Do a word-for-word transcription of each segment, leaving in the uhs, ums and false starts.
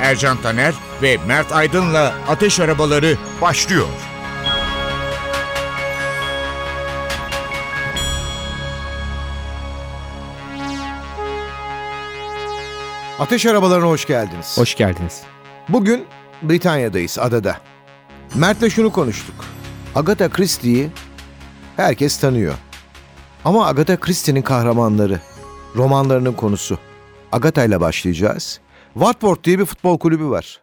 Ercan Taner ve Mert Aydın'la Ateş Arabaları başlıyor. Ateş Arabaları'na hoş geldiniz. Hoş geldiniz. Bugün Britanya'dayız, adada. Mert'le şunu konuştuk. Agatha Christie'yi herkes tanıyor. Ama Agatha Christie'nin kahramanları, romanlarının konusu. Agatha'yla başlayacağız. Watford diye bir futbol kulübü var.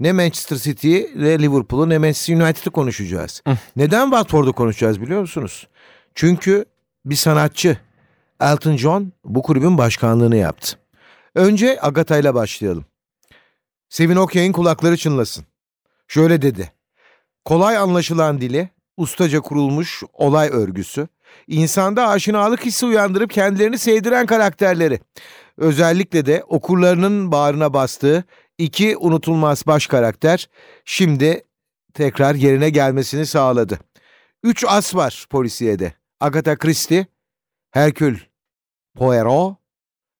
Ne Manchester City'yi, ne Liverpool'u, ne Manchester United'ı konuşacağız. Neden Watford'u konuşacağız biliyor musunuz? Çünkü bir sanatçı, Elton John, bu kulübün başkanlığını yaptı. Önce Agatha ile başlayalım. Sevin Okya'nın kulakları çınlasın. Şöyle dedi. Kolay anlaşılan dili, ustaca kurulmuş olay örgüsü, insanda aşinalık hissi uyandırıp kendilerini sevdiren karakterleri. Özellikle de okurlarının bağrına bastığı iki unutulmaz baş karakter şimdi tekrar yerine gelmesini sağladı. Üç as var polisiyede. Agatha Christie, Herkül Poirot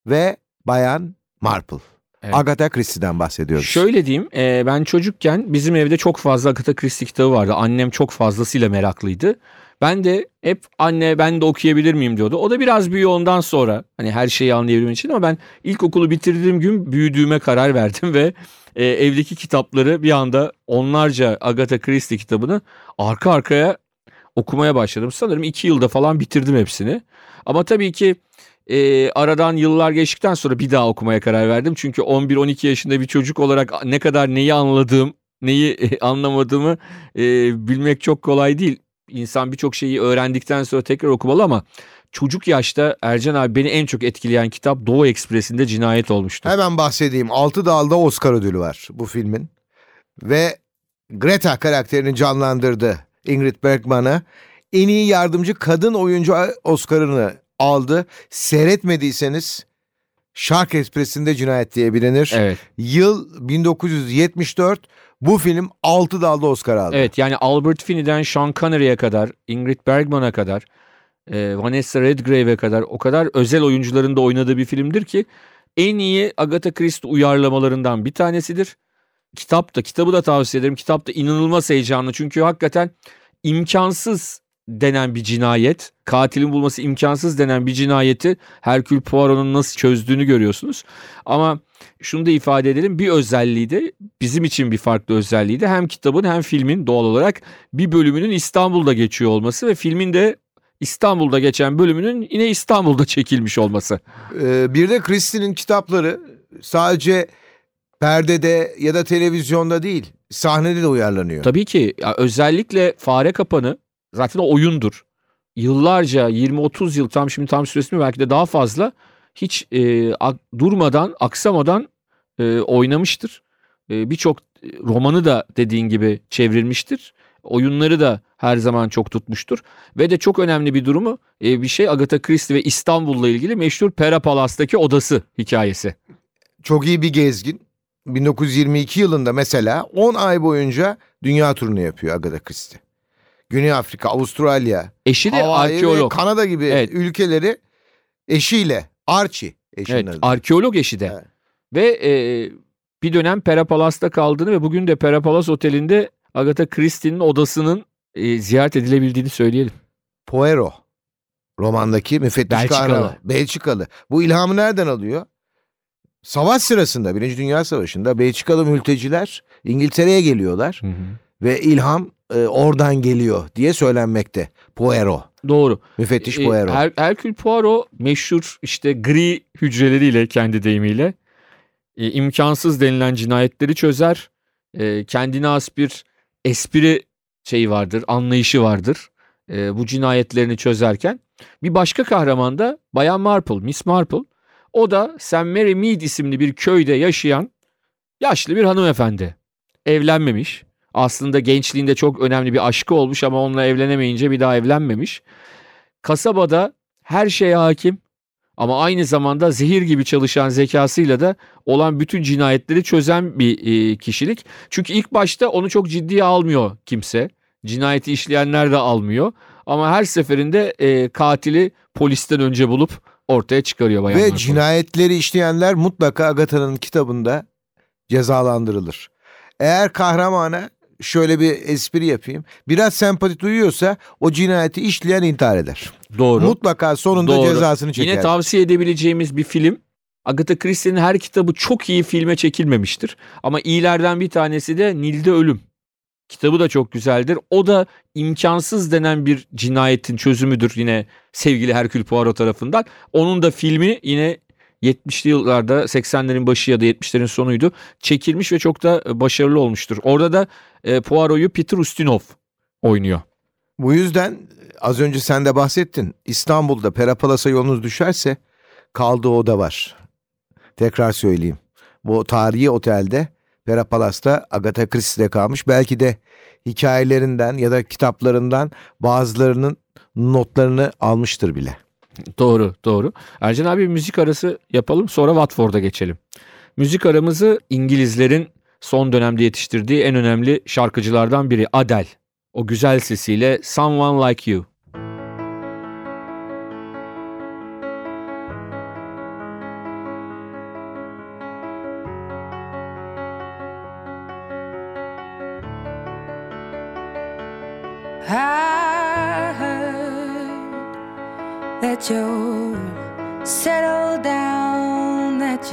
ve Bayan Marple. Evet. Agatha Christie'den bahsediyoruz. Şöyle diyeyim, e, ben çocukken bizim evde çok fazla Agatha Christie kitabı vardı. Annem çok fazlasıyla meraklıydı. Ben de hep anne ben de okuyabilir miyim diyordu. O da biraz büyüyor ondan sonra. Hani her şeyi anlayabilmek için ama ben ilkokulu bitirdiğim gün büyüdüğüme karar verdim ve e, evdeki kitapları bir anda onlarca Agatha Christie kitabını arka arkaya okumaya başladım. Sanırım iki yılda falan bitirdim hepsini. Ama tabii ki E, aradan yıllar geçtikten sonra bir daha okumaya karar verdim. Çünkü on bir on iki yaşında bir çocuk olarak ne kadar neyi anladığım, neyi e, anlamadığımı e, bilmek çok kolay değil. İnsan birçok şeyi öğrendikten sonra tekrar okumalı ama çocuk yaşta Ercan abi beni en çok etkileyen kitap Doğu Ekspresi'nde Cinayet olmuştu. Hemen bahsedeyim. Altı Dal'da Oscar ödülü var bu filmin. Ve Greta karakterini canlandırdı Ingrid Bergman'a. En iyi yardımcı kadın oyuncu Oscar'ını aldı. Seyretmediyseniz Şark Ekspresi'nde Cinayet diye bilinir. Evet. Yıl bin dokuz yüz yetmiş dört. Bu film altı dalda Oscar aldı. Evet, yani Albert Finney'den Sean Connery'e kadar, Ingrid Bergman'a kadar, e, Vanessa Redgrave'e kadar o kadar özel oyuncuların da oynadığı bir filmdir ki en iyi Agatha Christie uyarlamalarından bir tanesidir. Kitap da, kitabı da tavsiye ederim. Kitap da inanılmaz heyecanlı çünkü hakikaten imkansız denen bir cinayet, katilin bulması imkansız denen bir cinayeti Herkül Poirot'un nasıl çözdüğünü görüyorsunuz. Ama şunu da ifade edelim, bir özelliği de bizim için bir farklı özelliği de hem kitabın hem filmin doğal olarak bir bölümünün İstanbul'da geçiyor olması ve filmin de İstanbul'da geçen bölümünün yine İstanbul'da çekilmiş olması. Ee, bir de Christie'nin kitapları sadece perdede ya da televizyonda değil, sahnede de uyarlanıyor. Tabii ki özellikle Fare Kapanı zaten o oyundur. Yıllarca yirmi otuz yıl tam şimdi tam süresi mi belki de daha fazla hiç e, ak, durmadan aksamadan e, oynamıştır. E, Birçok romanı da dediğin gibi çevrilmiştir. Oyunları da her zaman çok tutmuştur. Ve de çok önemli bir durumu e, bir şey Agatha Christie ve İstanbul'la ilgili meşhur Pera Palas'taki odası hikayesi. Çok iyi bir gezgin. bin dokuz yüz yirmi iki yılında mesela on ay boyunca dünya turunu yapıyor Agatha Christie. Güney Afrika, Avustralya, eşi de arkeolog. Kanada gibi evet. Ülkeleri eşiyle, Archie eşinin evet, adı. Arkeolog eşi de. Evet. Ve e, bir dönem Pera Palas'ta kaldığını ve bugün de Pera Palas Oteli'nde Agatha Christie'nin odasının e, ziyaret edilebildiğini söyleyelim. Poirot, romandaki müfettiş Belçikalı. Kahraman. Belçikalı. Bu ilhamı nereden alıyor? Savaş sırasında, Birinci Dünya Savaşı'nda Belçikalı mülteciler İngiltere'ye geliyorlar. Hı hı. Ve ilham e, oradan geliyor diye söylenmekte. Poirot. Doğru. Müfettiş e, Poirot. Her, Herkül Poirot meşhur işte gri hücreleriyle kendi deyimiyle e, imkansız denilen cinayetleri çözer. E, kendine has bir espri şeyi vardır, anlayışı vardır. E, bu cinayetlerini çözerken. Bir başka kahraman da Bayan Marple, Miss Marple. O da Saint Mary Mead isimli bir köyde yaşayan Yaşlı bir hanımefendi. Evlenmemiş. Aslında gençliğinde çok önemli bir aşkı olmuş ama onunla evlenemeyince bir daha evlenmemiş. Kasabada her şeye hakim ama aynı zamanda zehir gibi çalışan zekasıyla da olan bütün cinayetleri çözen bir kişilik. Çünkü ilk başta onu çok ciddiye almıyor kimse. Cinayeti işleyenler de almıyor. Ama her seferinde e, katili polisten önce bulup ortaya çıkarıyor bayanlar. Ve Marple. Cinayetleri işleyenler mutlaka Agatha'nın kitabında cezalandırılır. Eğer kahramana şöyle bir espri yapayım. Biraz sempati duyuyorsa o cinayeti işleyen intihar eder. Doğru. Mutlaka sonunda Doğru. cezasını çeker. Yine tavsiye edebileceğimiz bir film. Agatha Christie'nin her kitabı çok iyi filme çekilmemiştir. Ama iyilerden bir tanesi de Nilde Ölüm. Kitabı da çok güzeldir. O da imkansız denen bir cinayetin çözümüdür yine sevgili Herkül Poirot tarafından. Onun da filmi yine yetmişli yıllarda, seksenlerin başı ya da yetmişlerin sonuydu, çekilmiş ve çok da başarılı olmuştur. Orada da e, Poirot'u Peter Ustinov oynuyor. Bu yüzden az önce sen de bahsettin. İstanbul'da Pera Palas'a yolunuz düşerse kaldığı oda var. Tekrar söyleyeyim. Bu tarihi otelde Pera Palas'ta Agatha Christie'de kalmış. Belki de hikayelerinden ya da kitaplarından bazılarının notlarını almıştır bile. Doğru, doğru. Ercan abi, müzik arası yapalım, sonra Watford'a geçelim. Müzik aramızı İngilizlerin son dönemde yetiştirdiği en önemli şarkıcılardan biri Adele. O güzel sesiyle Someone Like You. You settled down, that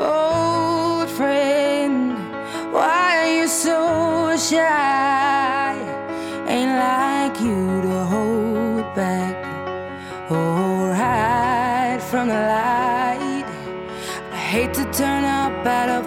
Old friend, why are you so shy? Ain't like you to hold back or hide from the light. I hate to turn up out of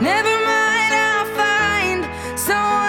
Never mind, I'll find someone.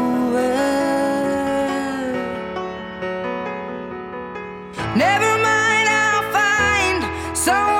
Never mind, I'll find someone.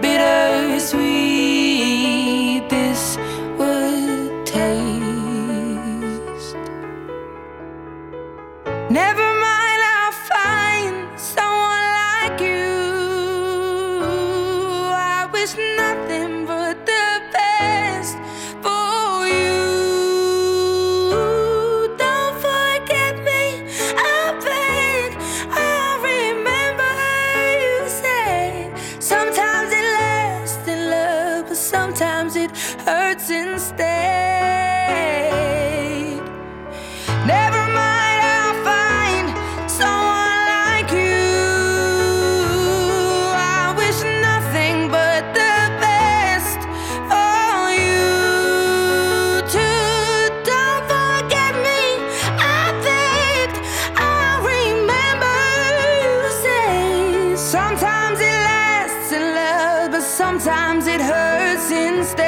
bittersweet this would taste? Sometimes it hurts instead.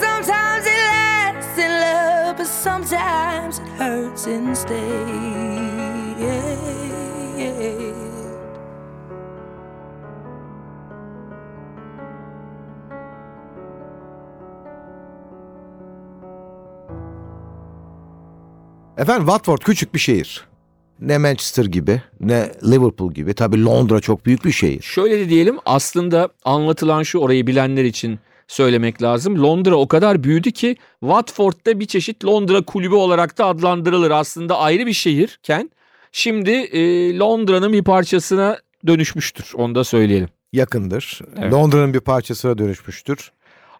Sometimes it lasts in love, but sometimes it hurts instead. Yeah, yeah. Efendim, Watford küçük bir şehir. Ne Manchester gibi, ne Liverpool gibi. Tabii Londra çok büyük bir şehir. Şöyle de diyelim, aslında anlatılan şu, orayı bilenler için söylemek lazım. Londra o kadar büyüdü ki Watford'da bir çeşit Londra kulübü olarak da adlandırılır. Aslında ayrı bir şehirken şimdi e, Londra'nın bir parçasına dönüşmüştür. Onu da söyleyelim. Yakındır. Evet. Londra'nın bir parçasına dönüşmüştür.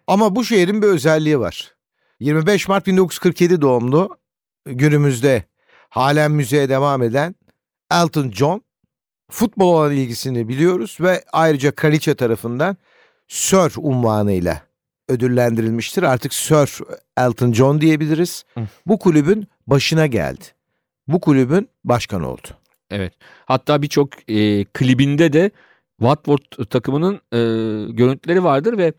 Ama bu şehrin bir özelliği var. yirmi beş Mart bin dokuz yüz kırk yedi doğumlu, günümüzde halen müzeye devam eden Elton John, futbol olan ilgisini biliyoruz ve ayrıca kraliçe tarafından Sir unvanıyla ödüllendirilmiştir. Artık Sir Elton John diyebiliriz. Hı. Bu kulübün başına geldi. Bu kulübün başkanı oldu. Evet. Hatta birçok e, klibinde de Watford takımının e, görüntüleri vardır ve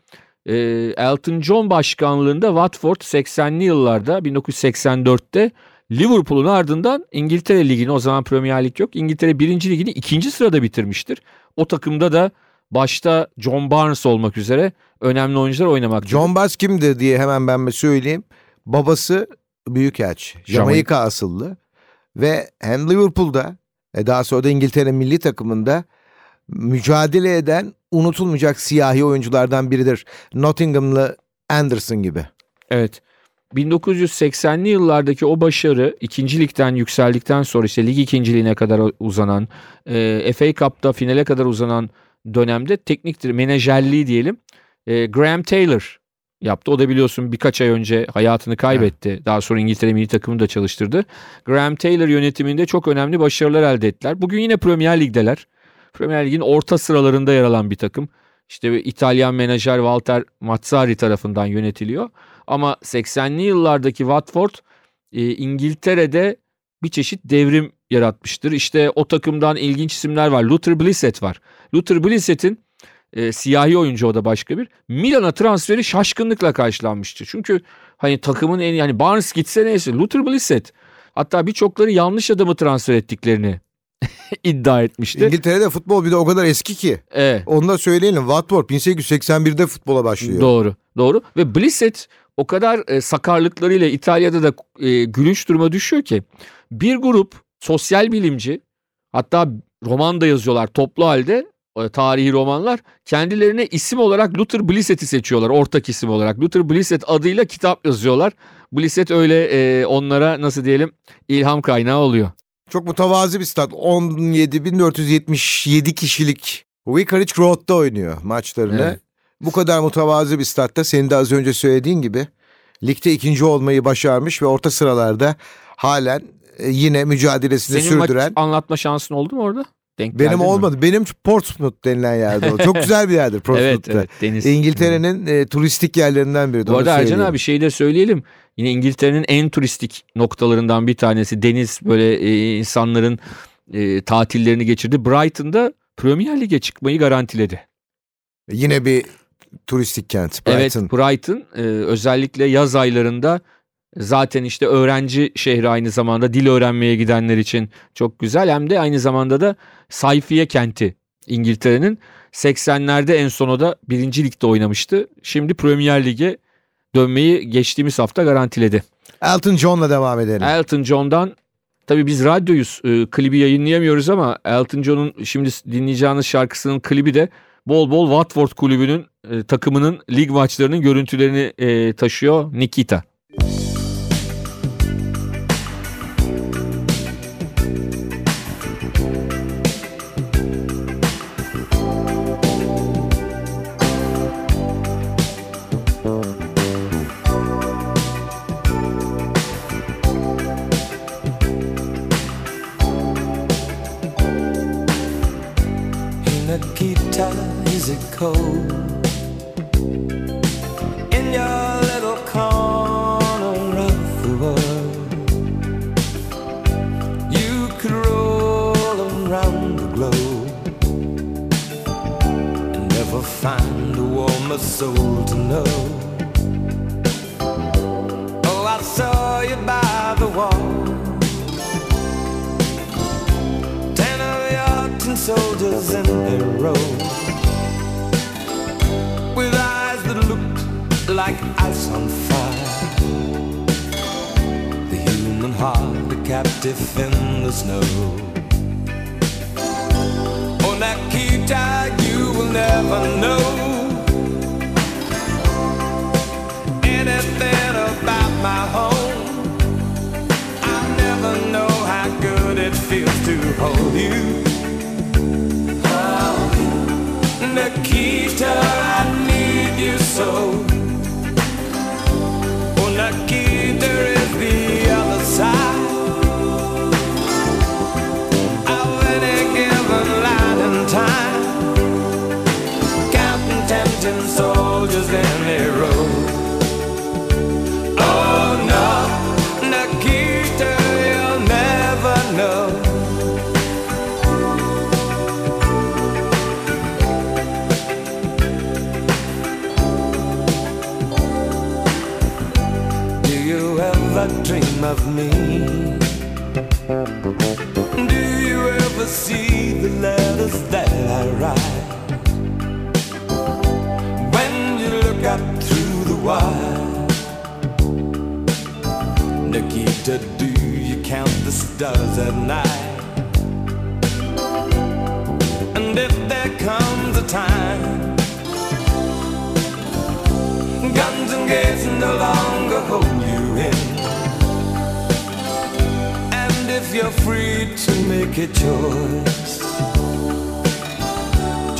e, Elton John başkanlığında Watford seksenli yıllarda bin dokuz yüz seksen dörtte Liverpool'un ardından İngiltere Ligi'ni, o zaman Premier Lig yok, İngiltere birinci Ligi'ni ikinci sırada bitirmiştir. O takımda da başta John Barnes olmak üzere önemli oyuncular oynamaktadır. John Barnes kimdir diye hemen ben bir söyleyeyim. Babası büyükelçi, Jamaika asıllı ve hem Liverpool'da, daha sonra da İngiltere milli takımında mücadele eden unutulmayacak siyahi oyunculardan biridir. Nottinghamlı Anderson gibi. Evet. bin dokuz yüz seksenli yıllardaki o başarı, ikinci ligden yükseldikten sonra işte lig ikinciliğine kadar uzanan, e, F A Cup'ta finale kadar uzanan dönemde tekniktir, menajerliği diyelim, e, Graham Taylor yaptı. O da biliyorsun birkaç ay önce hayatını kaybetti. Evet. Daha sonra İngiltere milli takımını da çalıştırdı. Graham Taylor yönetiminde çok önemli başarılar elde ettiler. Bugün yine Premier Lig'deler. Premier Lig'in orta sıralarında yer alan bir takım. İşte İtalyan menajer Walter Mazzarri tarafından yönetiliyor. Ama seksenli yıllardaki Watford e, İngiltere'de bir çeşit devrim yaratmıştır. İşte o takımdan ilginç isimler var. Luther Blissett var. Luther Blissett'in e, siyahi oyuncu, o da başka bir. Milan'a transferi şaşkınlıkla karşılanmıştı. Çünkü hani takımın en, yani Barnes gitse neyse, Luther Blissett. Hatta birçokları yanlış adamı transfer ettiklerini iddia etmişti. İngiltere'de futbol bir de o kadar eski ki. Evet. Onu da söyleyelim. Watford bin sekiz yüz seksen birde futbola başlıyor. Doğru. Doğru. Ve Blissett o kadar e, sakarlıklarıyla İtalya'da da e, gülünç duruma düşüyor ki bir grup sosyal bilimci, hatta roman da yazıyorlar toplu halde, e, tarihi romanlar, kendilerine isim olarak Luther Blissett'i seçiyorlar. Ortak isim olarak Luther Blissett adıyla kitap yazıyorlar. Blissett öyle e, onlara nasıl diyelim ilham kaynağı oluyor. Çok mutavazi bir stat. on yedi bin dört yüz yetmiş yedi kişilik Vicarage Road'da oynuyor maçlarını. Evet. Bu kadar mutavazi bir statta senin de az önce söylediğin gibi ligde ikinci olmayı başarmış ve orta sıralarda halen yine mücadelesini senin sürdüren. Senin maç anlatma şansın oldu mu orada? Denk benim olmadı. Mi? Benim Portsmouth denilen yerde oldu. Çok güzel bir yerdir Portsmouth'ta. Evet, evet, İngiltere'nin e, turistik yerlerinden biri. Bu arada Ercan abi şeyi de söyleyelim. Yine İngiltere'nin en turistik noktalarından bir tanesi. Deniz, böyle e, insanların e, tatillerini geçirdi. Brighton'da Premier Lig'e çıkmayı garantiledi. Yine bir turistik kent Brighton. Evet, Brighton e, özellikle yaz aylarında zaten işte öğrenci şehri, aynı zamanda dil öğrenmeye gidenler için çok güzel. Hem de aynı zamanda da sayfiye kenti İngiltere'nin. seksenlerde en sona da birinci ligde oynamıştı. Şimdi Premier Lig'e dönmeyi geçtiğimiz hafta garantiledi. Elton John'la devam edelim. Elton John'dan tabii biz radyoyuz, e, klibi yayınlayamıyoruz ama Elton John'un şimdi dinleyeceğiniz şarkısının klibi de bol bol Watford kulübünün e, takımının lig maçlarının görüntülerini e, taşıyor. Nikita. find a warmer soul to know. Oh, I saw you by the wall, ten of your tin soldiers in their row, with eyes that looked like ice on fire, the human heart a captive in the snow. Nikita, you will never know anything about my home. I never know how good it feels to hold you. Oh, Nikita, I need you so. Oh, Nikita is the other side. Time, counting tempting soldiers in their row. Oh no, Nikita, you'll never know. Do you ever dream of me? Do you ever see the love that I write? When you look up through the wire, Nikita, do you count the stars at night? And if there comes a time guns and gates no longer hold you in, and if you're free to make a choice,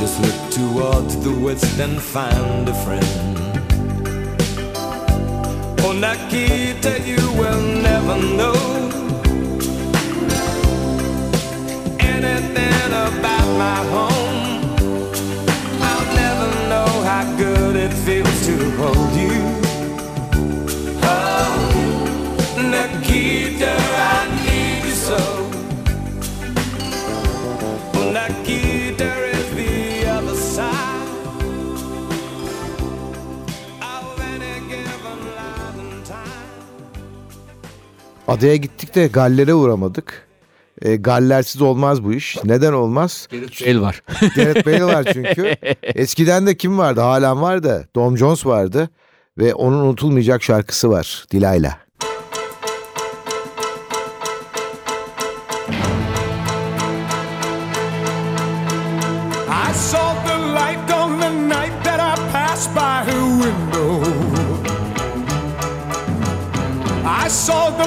just look towards the west and find a friend. Oh, Nikita, you will never know anything about my home. I'll never know how good it feels to hold you. Oh, Nikita, I need you so. Oh, Nikita. Adaya gittik de Galler'e uğramadık. E, Galler'siz olmaz bu iş. Neden olmaz? Gareth Bale var. Gareth Bale var çünkü. Eskiden de kim vardı? Halen var da. Dom Jones vardı. Ve onun unutulmayacak şarkısı var. Dilayla. I saw the light on the night that I passed by her window. I saw the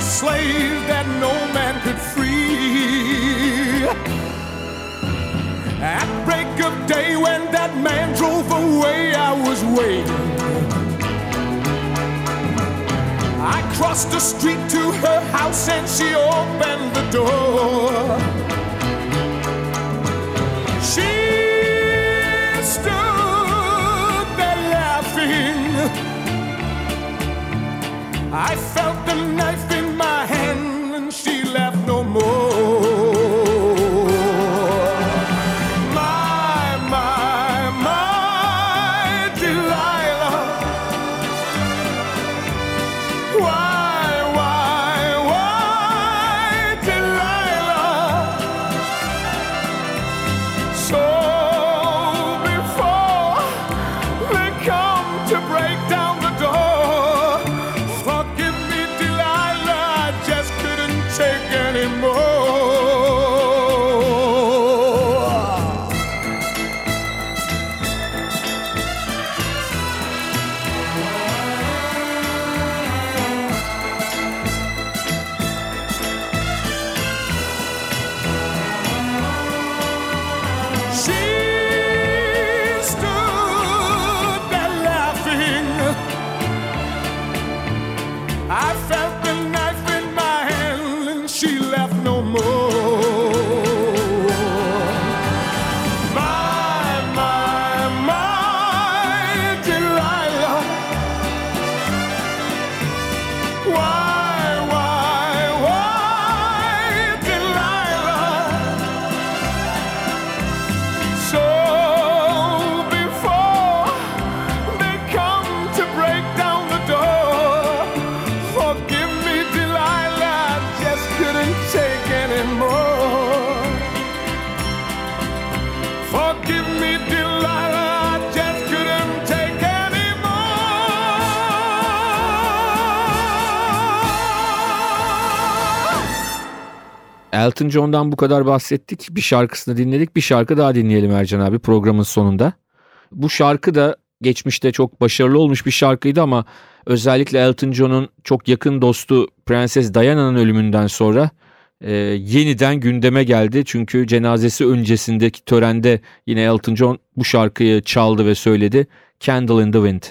Slave that no man could free. At break of day when that man drove away, I was waiting. I crossed the street to her house and she opened the door. She stood there laughing. I felt the knife in my hand and she left no more. Give me Elton John'dan bu kadar bahsettik. Bir şarkısını dinledik. Bir şarkı daha dinleyelim Ercan abi programın sonunda. Bu şarkı da geçmişte çok başarılı olmuş bir şarkıydı ama özellikle Elton John'un çok yakın dostu Prenses Diana'nın ölümünden sonra e, yeniden gündeme geldi. Çünkü cenazesi öncesindeki törende yine Elton John bu şarkıyı çaldı ve söyledi. Candle in the Wind.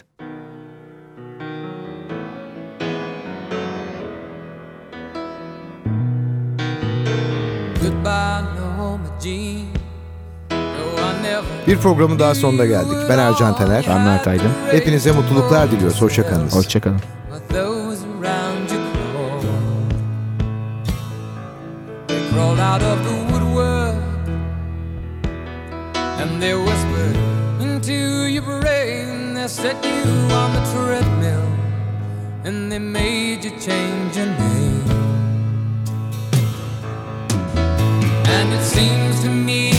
Bir programın daha sonuna geldik. Ben Ercan Taner. Ben Mert Aydın. Hepinize mutluluklar diliyoruz. Hoşçakalınız. Hoşçakalın. And it seems to me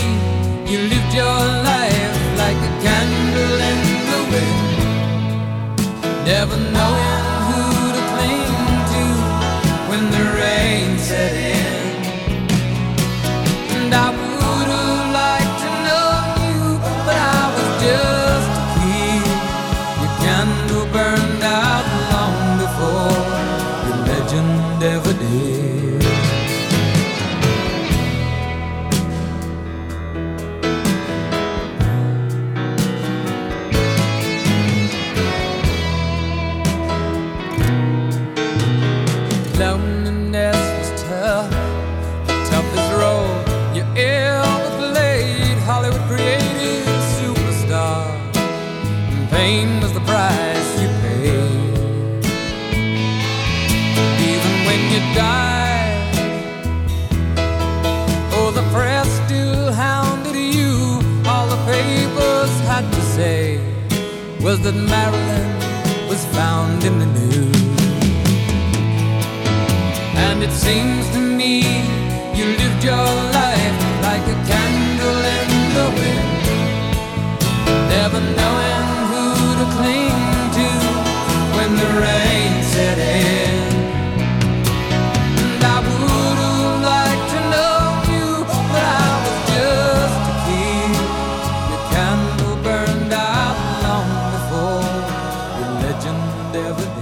you lived your life like a candle in the wind, never knowing who to cling to when the rain set in. And I would have liked to know you, but I was just a kid. Your candle burned out long before your legend ever did. Was that Marilyn was found in the news. And it seems to me you lived your life like a candle in the wind, never knowing who to cling to when the rain set in. And I would have liked to know you, but I was just a kid. Your candle burned out long before the legend ever did.